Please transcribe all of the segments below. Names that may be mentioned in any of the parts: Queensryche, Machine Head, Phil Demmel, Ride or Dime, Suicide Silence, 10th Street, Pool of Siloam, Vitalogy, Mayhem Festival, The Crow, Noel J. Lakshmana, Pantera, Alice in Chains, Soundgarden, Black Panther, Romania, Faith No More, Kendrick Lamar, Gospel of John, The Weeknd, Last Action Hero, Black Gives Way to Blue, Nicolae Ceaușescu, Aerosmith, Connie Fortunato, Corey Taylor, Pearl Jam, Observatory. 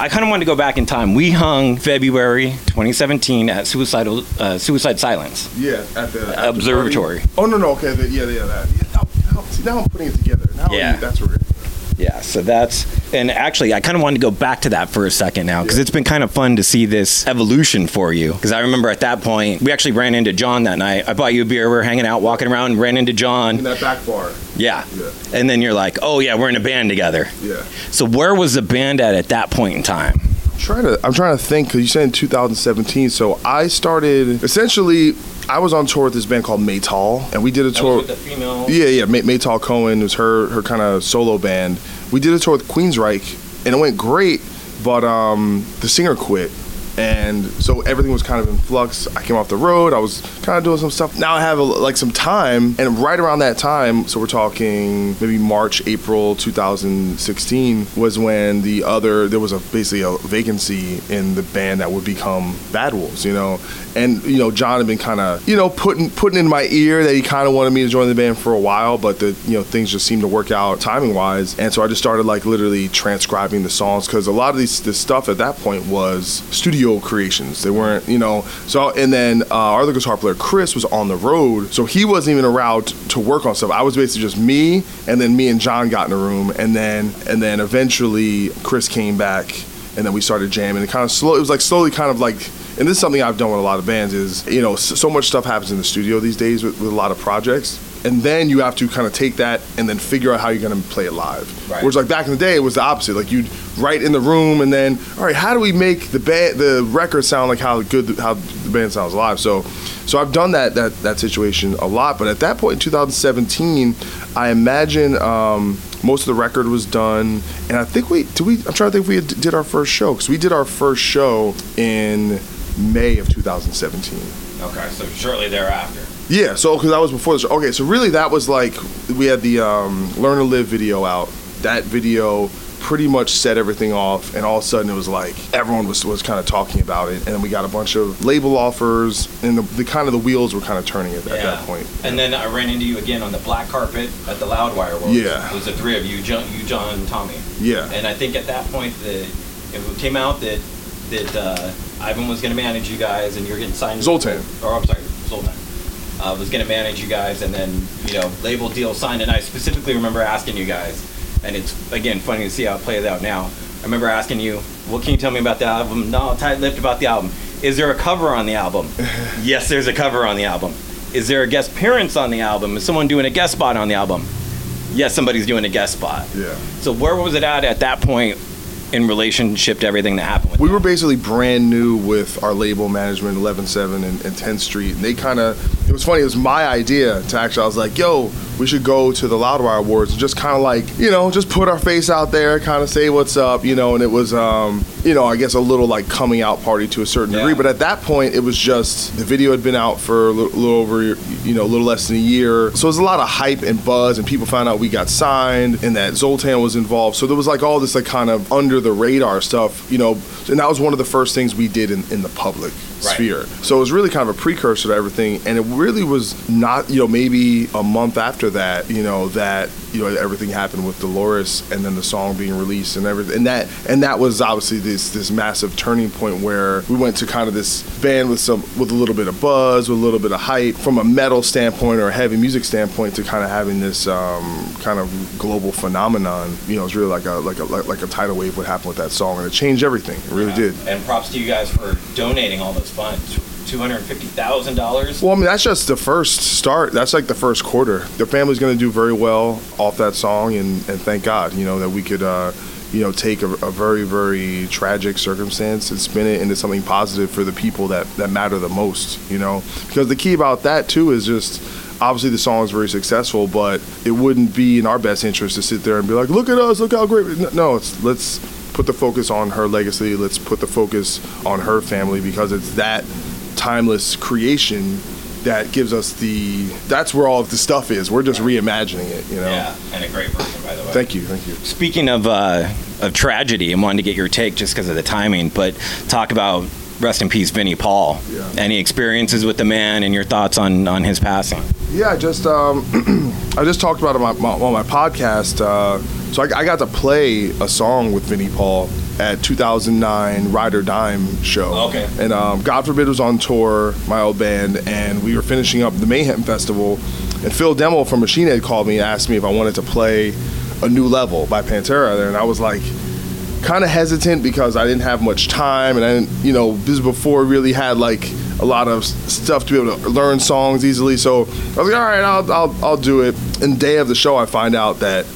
I kind of wanted to go back in time. We hung February 2017 at Suicide Silence. Yeah, at the Observatory. Oh, no, okay. That. Now I'm putting it together. That's weird. Yeah, so that's... And actually, I kind of wanted to go back to that for a second now, because it's been kind of fun to see this evolution for you. Because I remember at that point, we actually ran into John that night. I bought you a beer. We were hanging out, walking around, ran into John. In that back bar. Yeah. And then you're like, oh, yeah, we're in a band together. Yeah. So where was the band at that point in time? I'm trying to think, because you said in 2017. So I started... Essentially... I was on tour with this band called Maytal, and we did a tour with a female. Yeah, Maytal Cohen was her kind of solo band. We did a tour with Queensryche, and it went great, but the singer quit, and so everything was kind of in flux. I came off the road. I was kind of doing some stuff. Now I have some time, and right around that time, so we're talking maybe March, April 2016 was when there was basically a vacancy in the band that would become Bad Wolves, you know. And, you know, John had been kind of, you know, putting in my ear that he kind of wanted me to join the band for a while, but things just seemed to work out timing-wise. And so I just started, literally transcribing the songs, because a lot of this stuff at that point was studio creations. They weren't, you know. So, and then our other guitar player, Chris, was on the road, so he wasn't even around to work on stuff. I was basically just me, and then me and John got in a room, and then eventually Chris came back, and then we started jamming. It kind of slow. It was slowly kind of and this is something I've done with a lot of bands is, you know, so much stuff happens in the studio these days with a lot of projects. And then you have to kind of take that and then figure out how you're going to play it live. Right. Whereas back in the day, it was the opposite. You'd write in the room and then, all right, how do we make the record sound like how the band sounds live? So I've done that situation a lot. But at that point in 2017, I imagine most of the record was done. And I think I'm trying to think if we did our first show. Because we did our first show in May of 2017. Okay, so shortly thereafter. Yeah, so because that was before the show. Okay, so really that was we had the Learn to Live video out. That video pretty much set everything off, and all of a sudden it was everyone was kind of talking about it, and then we got a bunch of label offers, and the kind of the wheels were kind of turning at that point. And then I ran into you again on the black carpet at the Loudwire World. Yeah. It was the three of you, John, and Tommy. Yeah. And I think at that point it came out that Ivan was going to manage you guys, and you were getting signed. Zoltan. Was going to manage you guys, and then, you know, label deal signed. And I specifically remember asking you guys, and it's, again, funny to see how it plays out now. I remember asking you, what can you tell me about the album? No, tight-lipped about the album. Is there a cover on the album? Yes, there's a cover on the album. Is there a guest appearance on the album? Is someone doing a guest spot on the album? Yes, somebody's doing a guest spot. Yeah. So where was it at that point in relationship to everything that happened with were basically brand new with our label management, 11 Seven and 10th Street, and they kind of, it was funny, it was my idea to actually, I was like, yo, we should go to the Loudwire Awards and just kind of just put our face out there, kind of say what's up, you know. And it was, you know, I guess a little coming out party to a certain degree, but at that point it was just, the video had been out for a little less than a year, so it was a lot of hype and buzz, and people found out we got signed and that Zoltan was involved, so there was all this kind of under the radar stuff, you know. And that was one of the first things we did in the public sphere. So it was really kind of a precursor to everything, and it really was not, you know, maybe a month after that, you know, that, you know, everything happened with Dolores, and then the song being released and everything, and that was obviously this massive turning point where we went to kind of this band with a little bit of buzz, with a little bit of hype from a metal standpoint or a heavy music standpoint, to kind of having this kind of global phenomenon. You know, it's really like a tidal wave would happen with that song, and it changed everything. It really did. And props to you guys for donating all those funds. $250,000. Well, I mean, that's just the first start. That's the first quarter. The family's going to do very well off that song, and thank God, you know, that we could, you know, take a very, very tragic circumstance and spin it into something positive for the people that matter the most, you know. Because the key about that, too, is just, obviously the song is very successful, but it wouldn't be in our best interest to sit there and be like, look at us, look how great. No, let's put the focus on her legacy. Let's put the focus on her family, because it's that timeless creation that gives us that's where all of the stuff is. We're just reimagining it, you know. Yeah, and a great version, by the way. Thank you. Speaking of tragedy, I wanted to get your take just because of the timing, but talk about, rest in peace, Vinnie Paul. Yeah. Any experiences with the man and your thoughts on his passing? Yeah, I just talked about it on my podcast. So I got to play a song with Vinnie Paul at 2009 Ride or Dime show. Okay. And God Forbid was on tour, my old band, and we were finishing up the Mayhem Festival, and Phil Demmel from Machine Head called me and asked me if I wanted to play A New Level by Pantera there, and I was like kind of hesitant because I didn't have much time, and I didn't, you know, this was before I really had like a lot of stuff to be able to learn songs easily, so I was like, all right, I'll do it. And day of the show, I find out that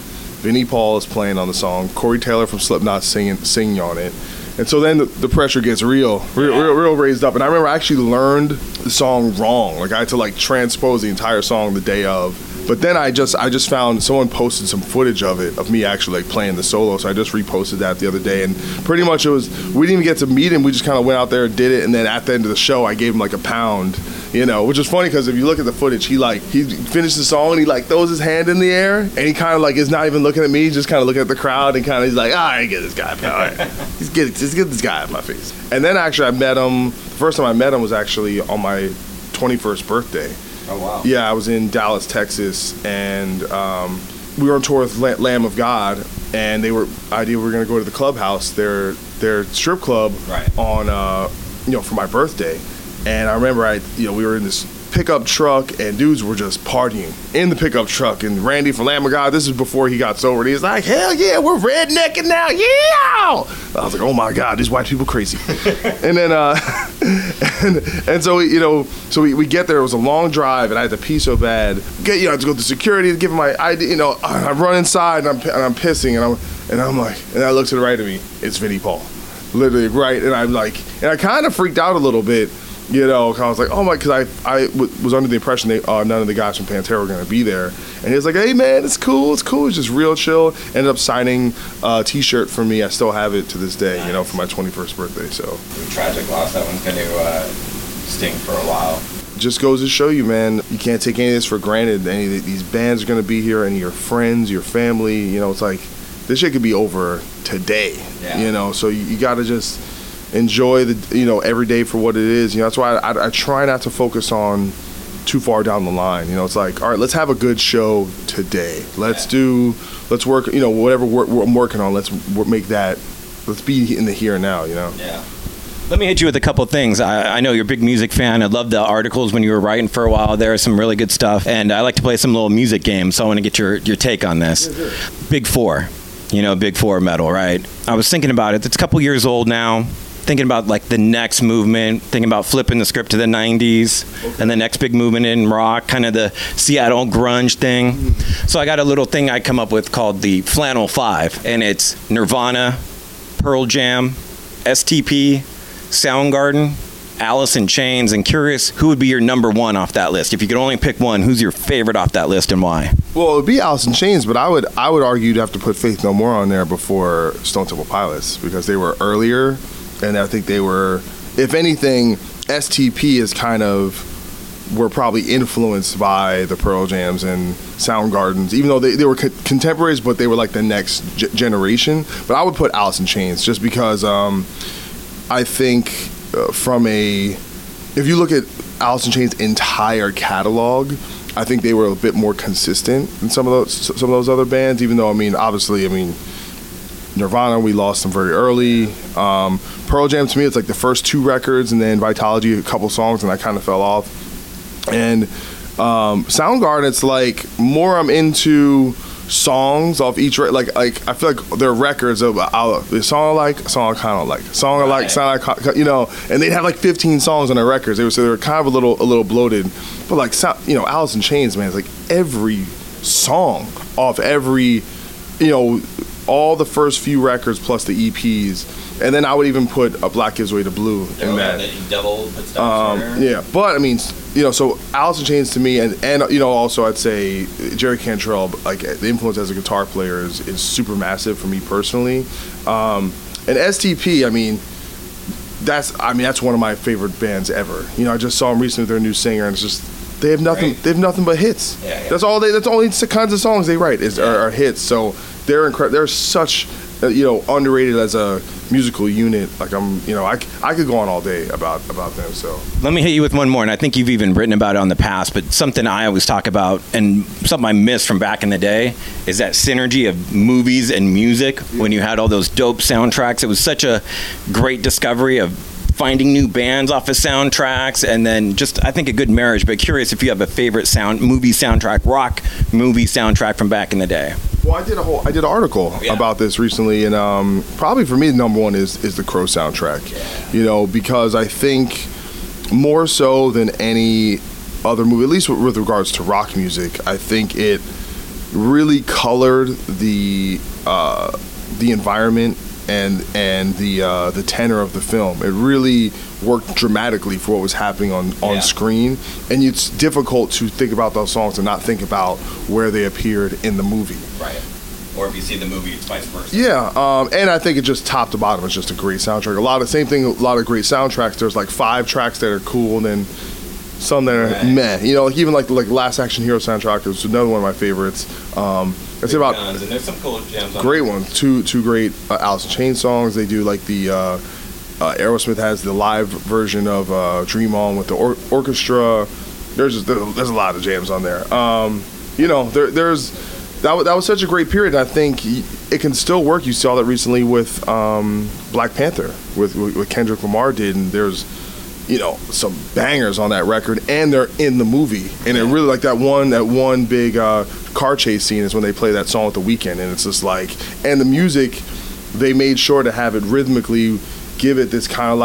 Vinnie Paul is playing on the song, Corey Taylor from Slipknot singing on it, and so then the pressure gets real raised up. And I remember I actually learned the song wrong. Like I had to like transpose the entire song the day of. But then I just found someone posted some footage of it, of me actually like playing the solo, so I just reposted that the other day. And pretty much it was, we didn't even get to meet him, we just kind of went out there and did it, and then at the end of the show I gave him like a pound, you know, which is funny because if you look at the footage, he finished the song and he like throws his hand in the air and he kind of like is not even looking at me, just kind of looking at the crowd, and kind of he's like, all right, get this guy, pal, all right, just get this guy out of my face. And then actually I met him, the first time I met him was actually on my 21st birthday. Oh, wow. Yeah, I was in Dallas, Texas, and we were on tour with Lamb of God, and we were going to go to the clubhouse, their strip club, right, on for my birthday. And I remember we were in this pickup truck, and dudes were just partying in the pickup truck. And Randy from Lamb of God, this is before he got sober, and he was like, hell yeah, we're rednecking now, yeah! I was like, oh my God, these white people crazy. And then, so we get there, it was a long drive, and I had to pee so bad. I had to go to security to give him my ID, I run inside, and I'm pissing, and I look to the right of me, it's Vinnie Paul. Literally, right, and I'm like, and I kind of freaked out a little bit, I was like, oh my, because I was under the impression none of the guys from Pantera were going to be there. And he was like, hey man, it's cool. It's just real chill. Ended up signing a t-shirt for me. I still have it to this day, nice, for my 21st birthday. So tragic loss. That one's going to sting for a while. Just goes to show you, man, you can't take any of this for granted. Any of these bands are going to be here, and your friends, your family, it's like, this shit could be over today, yeah, so you got to just enjoy the every day for what it is. That's why I try not to focus on too far down the line. It's like, all right, let's have a good show today. Let's work. Whatever I'm working on, let's be in the here and now. Yeah. Let me hit you with a couple of things. I know you're a big music fan. I love the articles when you were writing for a while. There is some really good stuff, and I like to play some little music games. So I want to get your take on this. Yeah, sure. Big Four, Big Four metal, right? I was thinking about it. It's a couple years old now. Thinking about like the next movement, thinking about flipping the script to the 90s, okay, and the next big movement in rock, kind of the Seattle grunge thing. Mm-hmm. So I got a little thing I come up with called the Flannel Five, and it's Nirvana, Pearl Jam, STP, Soundgarden, Alice in Chains, and curious, who would be your number one off that list? If you could only pick one, who's your favorite off that list and why? Well, it would be Alice in Chains, but I would argue you'd have to put Faith No More on there before Stone Temple Pilots, because they were earlier. And I think they were, if anything, STP is were probably influenced by the Pearl Jams and Soundgardens, even though they were contemporaries, but they were like the next generation. But I would put Alice in Chains just because I think if you look at Alice in Chains' entire catalog, I think they were a bit more consistent than some of those other bands, even though, obviously, Nirvana, we lost them very early. Pearl Jam, to me, it's like the first two records, and then Vitalogy, a couple songs, and I kind of fell off. And Soundgarden, it's like more I'm into songs off each record. Like I feel like their records of the song I like, song I kind of like, song I like, song I like, and they'd have like 15 songs on their records. They were kind of a little bloated, but like Alice in Chains, man, it's like every song off every, all the first few records plus the EPs, and then I would even put a Black Gives Way to Blue in that. Yeah, but so Alice in Chains to me, and also I'd say Jerry Cantrell, like the influence as a guitar player is super massive for me personally. And STP, that's one of my favorite bands ever. I just saw them recently with their new singer, and it's just, they have nothing. Right. They have nothing but hits. Yeah. That's all. That's only the kinds of songs they write are hits. So they're such underrated as a musical unit. Like I'm, you know, I could go on all day about them. So let me hit you with one more, and I think you've even written about it on the past, but something I always talk about and something I miss from back in the day is that synergy of movies and music. Yeah. When you had all those dope soundtracks, it was such a great discovery of finding new bands off of soundtracks, and then just, I think, a good marriage. But curious if you have a favorite rock movie soundtrack from back in the day. Well, I did an article about this recently, and probably for me, the number one is the Crow soundtrack. Yeah. You know, because I think more so than any other movie, at least with regards to rock music, I think it really colored the environment and the tenor of the film. It really worked dramatically for what was happening on screen, and it's difficult to think about those songs and not think about where they appeared in the movie. Right. Or if you see the movie, it's vice versa. Yeah, and I think it just top to bottom is just a great soundtrack. A lot of great soundtracks. There's like 5 tracks that are cool, and then some that are meh. You know, like even like Last Action Hero soundtrack is another one of my favorites. It's about guns, and there's some cool jams. Great ones. Two great Alice in Chains songs. They do like the Aerosmith has the live version of Dream On with the orchestra. There's a lot of jams on there. You know, that was such a great period. And I think it can still work. You saw that recently with Black Panther, with what Kendrick Lamar did, and there's, you know, some bangers on that record, and they're in the movie. And it really, like that one big car chase scene is when they play that song with The Weeknd, and it's just like, and the music, they made sure to have it rhythmically give it this kind of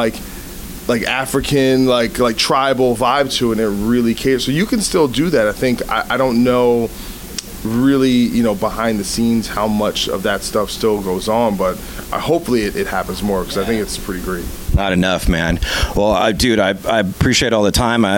like African, like tribal vibe to it, and it really caters. So you can still do that. I think, I don't know really, you know, behind the scenes how much of that stuff still goes on, but hopefully it happens more, because I think it's pretty great. Not enough, man. Well, dude, I appreciate all the time. I